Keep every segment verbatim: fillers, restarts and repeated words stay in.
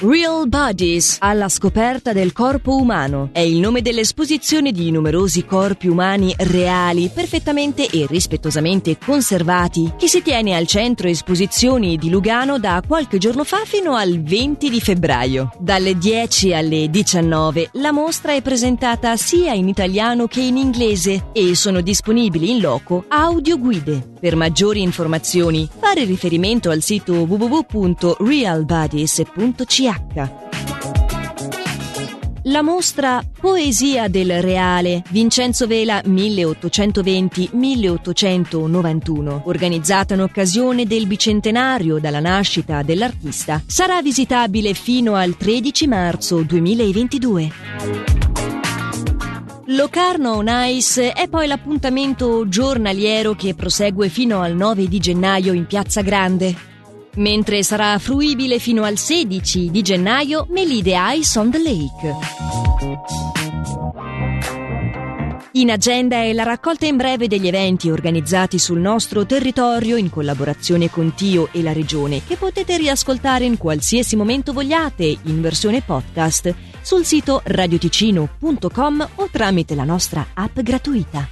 Real Bodies, alla scoperta del corpo umano, è il nome dell'esposizione di numerosi corpi umani reali, perfettamente e rispettosamente conservati, che si tiene al Centro Esposizioni di Lugano da qualche giorno fa fino al venti di febbraio. Dalle dieci alle diciannove la mostra è presentata sia in italiano che in inglese e sono disponibili in loco audioguide. Per maggiori informazioni fare riferimento al sito w w w punto real bodies punto c h. La mostra Poesia del Reale, Vincenzo Vela milleottocentoventi milleottocentonovantuno, organizzata in occasione del bicentenario dalla nascita dell'artista, sarà visitabile fino al tredici marzo duemilaventidue. Locarno on Ice è poi l'appuntamento giornaliero che prosegue fino al nove di gennaio in Piazza Grande, mentre sarà fruibile fino al sedici di gennaio Melide Ice on the Lake. In Agenda è la raccolta in breve degli eventi organizzati sul nostro territorio in collaborazione con T I O e la Regione, che potete riascoltare in qualsiasi momento vogliate in versione podcast sul sito radioticino punto com o tramite la nostra app gratuita.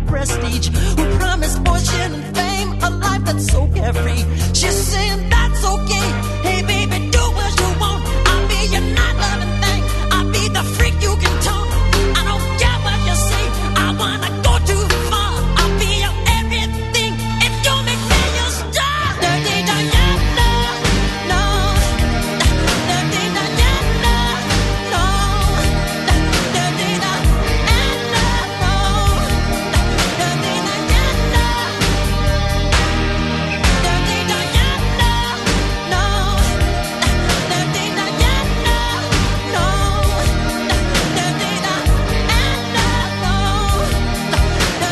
prestige.